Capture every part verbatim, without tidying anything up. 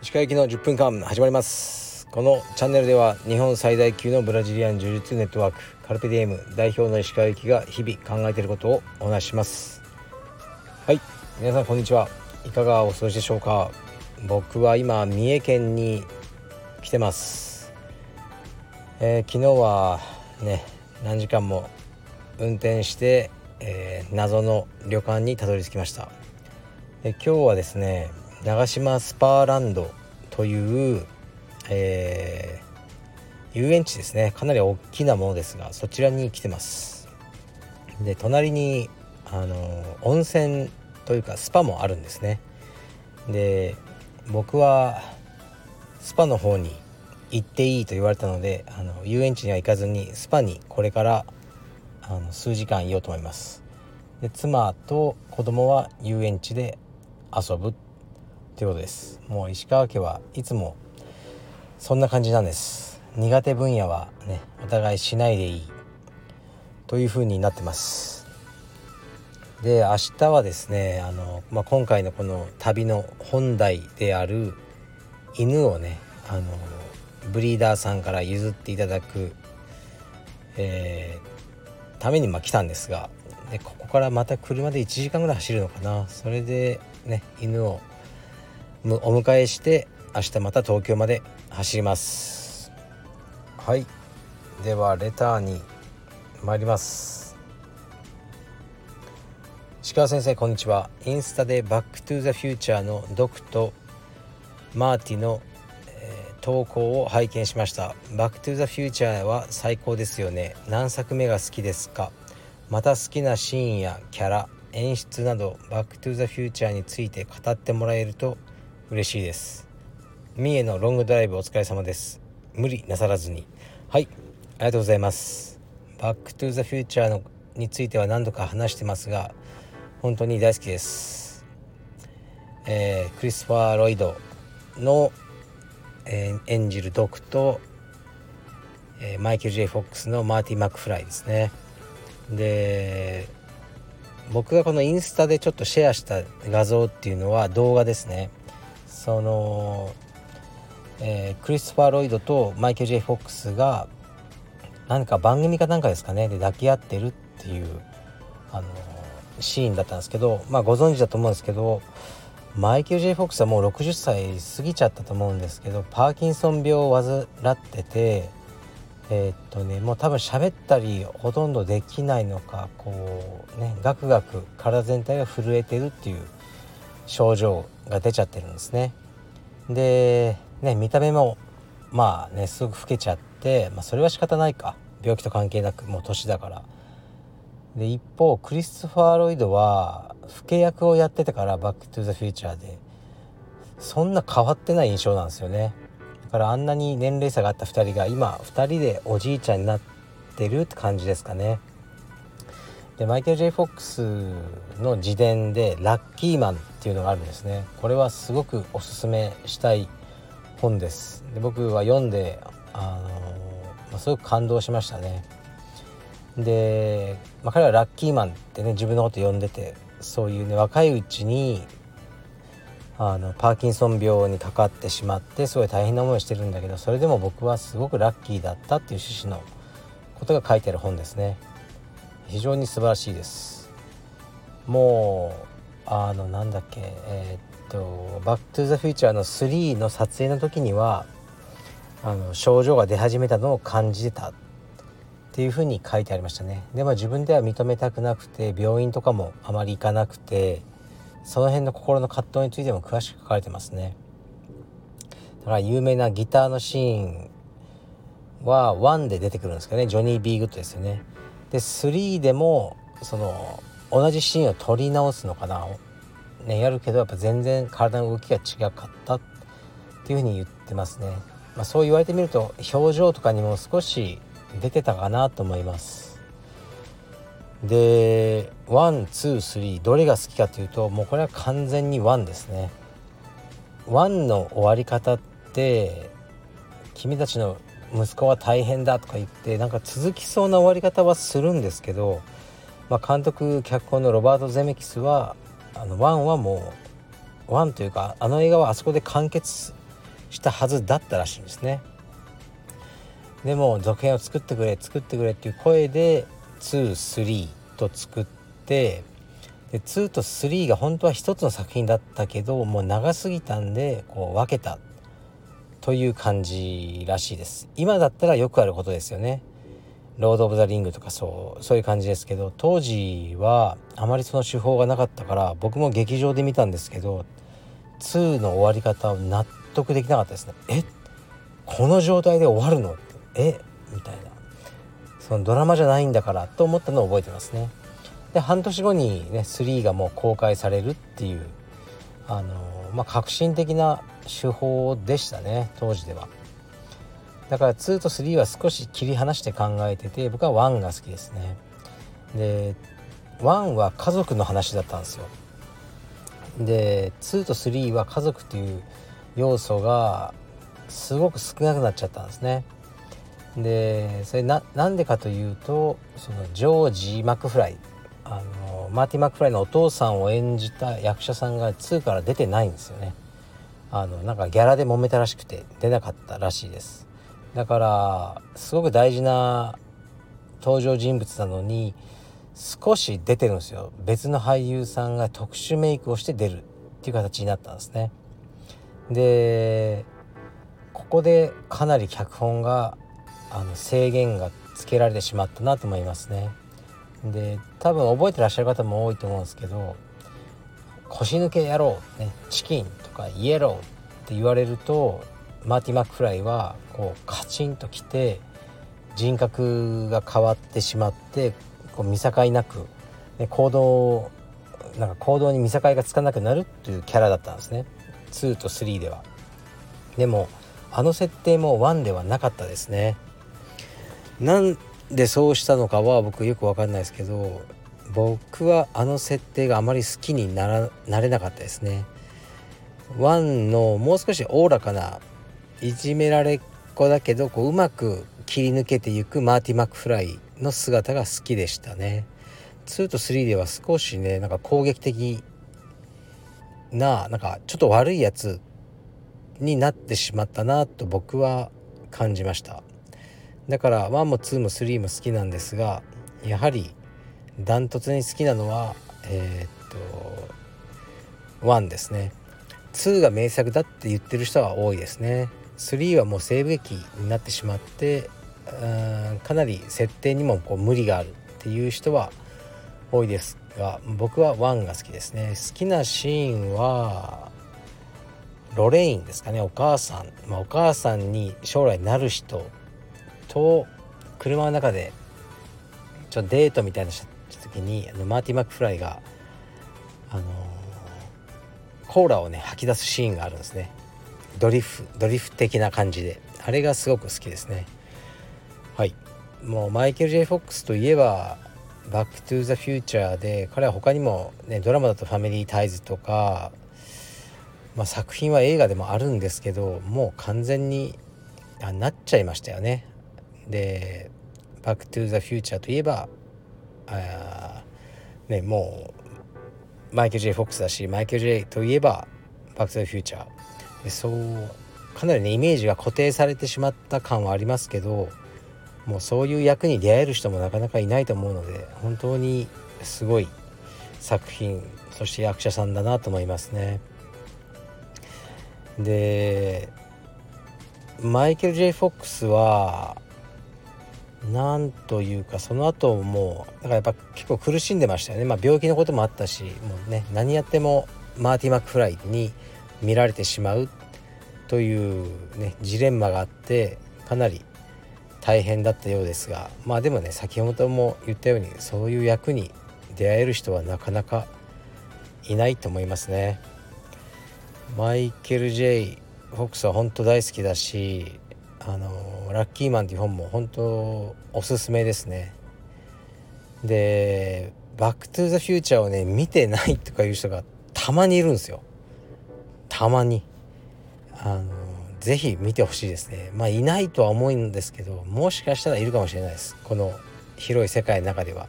石川行きのじゅっぷんかん始まります。このチャンネルでは日本最大級のブラジリアン柔術ネットワークカルペディエム代表の石川行きが日々考えていることをお話しします。はい、皆さんこんにちは。いかがお過ごしでしょうか。僕は今三重県に来てます。えー、昨日はね何時間も運転して、えー、謎の旅館にたどり着きました。で今日はですね長島スパーランドという、えー、遊園地ですね。かなり大きなものですがそちらに来てます。で隣にあの温泉というかスパもあるんですね。で僕はスパの方に行っていいと言われたのであの遊園地には行かずにスパにこれからあの数時間いようと思います。で妻と子供は遊園地で遊ぶということです。もう石川家はいつもそんな感じなんです。苦手分野はねお互いしないでいいという風になってます。で明日はですねあの、まあ、今回のこの旅の本題である犬をねあのブリーダーさんから譲っていただく、えーためにまあ来たんですが、でここからまた車でいちじかんぐらい走るのかな。それでね犬をお迎えして明日また東京まで走ります。はい、ではレターに参ります。石川先生こんにちは。インスタでバックトゥザフューチャーのドクとマーティの、えー、投稿を拝見しました。バックトゥザフューチャーは最高ですよね。何作目が好きですか。また好きなシーンやキャラ、演出などバックトゥザフューチャーについて語ってもらえると嬉しいです。三重のロングドライブお疲れ様です。無理なさらずに。はい、ありがとうございます。バックトゥザフューチャーのについては何度か話してますが本当に大好きです。えー、クリストファー・ロイドの、えー、演じるドクと、えー、マイケル ジェイ フォックスのマーティ・マックフライですね。で僕がこのインスタでちょっとシェアした画像っていうのは動画ですね。その、えー、クリストファー・ロイドとマイケル ジェイ フォックスが何か番組かなんかですかねで抱き合ってるっていうあのシーンだったんですけど、まあご存知だと思うんですけどマイケル ジェイ フォックスはもうろくじゅっさい過ぎちゃったと思うんですけどパーキンソン病を患っててえーっとね、もう多分喋ったりほとんどできないのかこうねガクガク体全体が震えてるっていう症状が出ちゃってるんですね。でね見た目もまあねすぐ老けちゃって、まあ、それは仕方ないか病気と関係なくもう年だから。で一方クリストファー・ロイドは老け役をやってたからバック・トゥ・ザ・フューチャーでそんな変わってない印象なんですよね。だからあんなに年齢差があったふたりが今ふたりでおじいちゃんになってるって感じですかね。でマイケル ジェイ フォックスの自伝でラッキーマンっていうのがあるんですね。これはすごくおすすめしたい本です。で僕は読んであのすごく感動しましたね。で、まあ、彼はラッキーマンってね自分のこと呼んでてそういうね若いうちにあのパーキンソン病にかかってしまってすごい大変な思いをしてるんだけどそれでも僕はすごくラッキーだったっていう趣旨のことが書いてある本ですね。非常に素晴らしいです。もうあのなんだっけえー、っとバックトゥザフューチャーのスリーの撮影の時にはあの症状が出始めたのを感じてたっていうふうに書いてありましたね。でも自分では認めたくなくて病院とかもあまり行かなくてその辺の心の葛藤についても詳しく書かれてますね。だから有名なギターのシーンはワンで出てくるんですけどねジョニー・ビー・グッドですよね。でスリーでもその同じシーンを撮り直すのかな、ね、やるけどやっぱ全然体の動きが違かったっていうふうに言ってますね。まあ、そう言われてみると表情とかにも少し出てたかなと思います。でワン、ツー、スリーどれが好きかというともうこれは完全にワンですね。ワンの終わり方って君たちの息子は大変だとか言ってなんか続きそうな終わり方はするんですけどまあ、監督脚本のロバート・ゼメキスはあのワンはもうワンというかあの映画はあそこで完結したはずだったらしいんですね。でも続編を作ってくれ作ってくれっていう声でツー、スリーと作って、でツーとスリーが本当は一つの作品だったけどもう長すぎたんでこう分けたという感じらしいです。今だったらよくあることですよね。ロード・オブ・ザ・リングとかそうそういう感じですけど、当時はあまりその手法がなかったから僕も劇場で見たんですけどツーの終わり方を納得できなかったですね。えこの状態で終わるのえみたいな、そのドラマじゃないんだからと思ったのを覚えてますね。で半年後にねスリーがもう公開されるっていうあの、まあ、革新的な手法でしたね当時では。だからツーとスリーは少し切り離して考えてて、僕はワンが好きですね。でワンは家族の話だったんですよ。でツーとスリーは家族という要素がすごく少なくなっちゃったんですね。でそれ な, なんでかというとそのジョージ・マクフライあのマーティ・マクフライのお父さんを演じた役者さんがツーから出てないんですよね。あのなんかギャラで揉めたらしくて出なかったらしいです。だからすごく大事な登場人物なのに少し出てるんですよ。別の俳優さんが特殊メイクをして出るっていう形になったんですね。でここでかなり脚本があの制限がつけられてしまったなと思いますね。で多分覚えてらっしゃる方も多いと思うんですけど、腰抜け野郎、ね、チキンとかイエローって言われるとマーティ・マックフライはこうカチンときて人格が変わってしまってこう見境なく、ね、行動なんか行動に見境がつかなくなるっていうキャラだったんですねツーとスリーでは。でもあの設定もワンではなかったですね。なんでそうしたのかは僕よく分かんないですけど、僕はあの設定があまり好きになら、なれなかったですね。ワンのもう少しおおらかないじめられっ子だけどこううまく切り抜けていくマーティ・マックフライの姿が好きでしたね。ツーとスリーでは少しねなんか攻撃的ななんかちょっと悪いやつになってしまったなと僕は感じました。だからワンもツーもスリーも好きなんですが、やはりダントツに好きなのはえー、っとワンですね。ツーが名作だって言ってる人は多いですね。スリーはもう西部劇になってしまってうーんかなり設定にもこう無理があるっていう人は多いですが、僕はワンが好きですね。好きなシーンはロレインですかね。お母さん、まあ、お母さんに将来なる人と車の中でちょっとデートみたいなした時にあのマーティ・マックフライがあのー、コーラをね吐き出すシーンがあるんですね。ドリフドリフ的な感じで、あれがすごく好きですね。はい、もうマイケル ジェイ フォックスといえばバックトゥザフューチャーで、彼は他にも、ね、ドラマだとファミリータイズとか、まあ、作品は映画でもあるんですけど、もう完全にあなっちゃいましたよね。でバックトゥザフューチャーといえばあ、ね、もうマイケル ジェイ フォックスだし、マイケル ジェイ といえばバックトゥザフューチャーで、そうかなりねイメージが固定されてしまった感はありますけど、もうそういう役に出会える人もなかなかいないと思うので、本当にすごい作品、そして役者さんだなと思いますね。でマイケル ジェイ フォックスはなんというかその後もだからやっぱ結構苦しんでましたよね。まあ、病気のこともあったし、もうね何やってもマーティ・マックフライに見られてしまうというねジレンマがあって、かなり大変だったようですが、まあでもね先ほども言ったようにそういう役に出会える人はなかなかいないと思いますね。マイケル ジェイ フォックスは本当大好きだし、あのラッキーマンという本も本当おすすめですね。でバックトゥザフューチャーをね見てないとかいう人がたまにいるんですよ。たまにあのぜひ見てほしいですね。まあいないとは思うんですけど、もしかしたらいるかもしれないです、この広い世界の中では。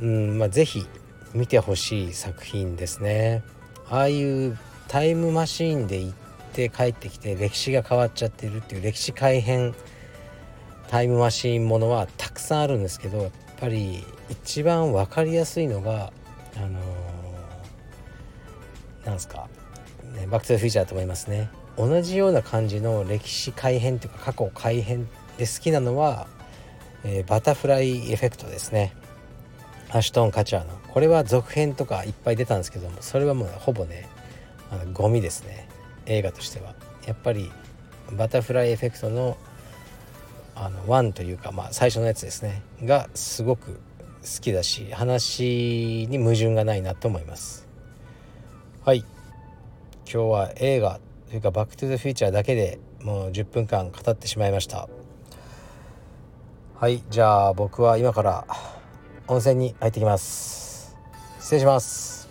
うんまあ、ぜひ見てほしい作品ですね。ああいうタイムマシーンで行って帰ってきて歴史が変わっちゃってるっていう歴史改変タイムマシーンものはたくさんあるんですけど、やっぱり一番分かりやすいのがあのー、なんですか、ね、バックトゥーフューチャーだと思いますね。同じような感じの歴史改変というか過去改変で好きなのは、えー、バタフライエフェクトですね。アシュトン・カチャーのこれは続編とかいっぱい出たんですけども、それはもうほぼねあのゴミですね。映画としてはやっぱりバタフライエフェクトのあのワンというか、まあ、最初のやつですねがすごく好きだし、話に矛盾がないなと思います。はい、今日は映画というかバックトゥザフューチャーだけでもうじゅっぷんかん語ってしまいました。はい、じゃあ僕は今から温泉に入ってきます。失礼します。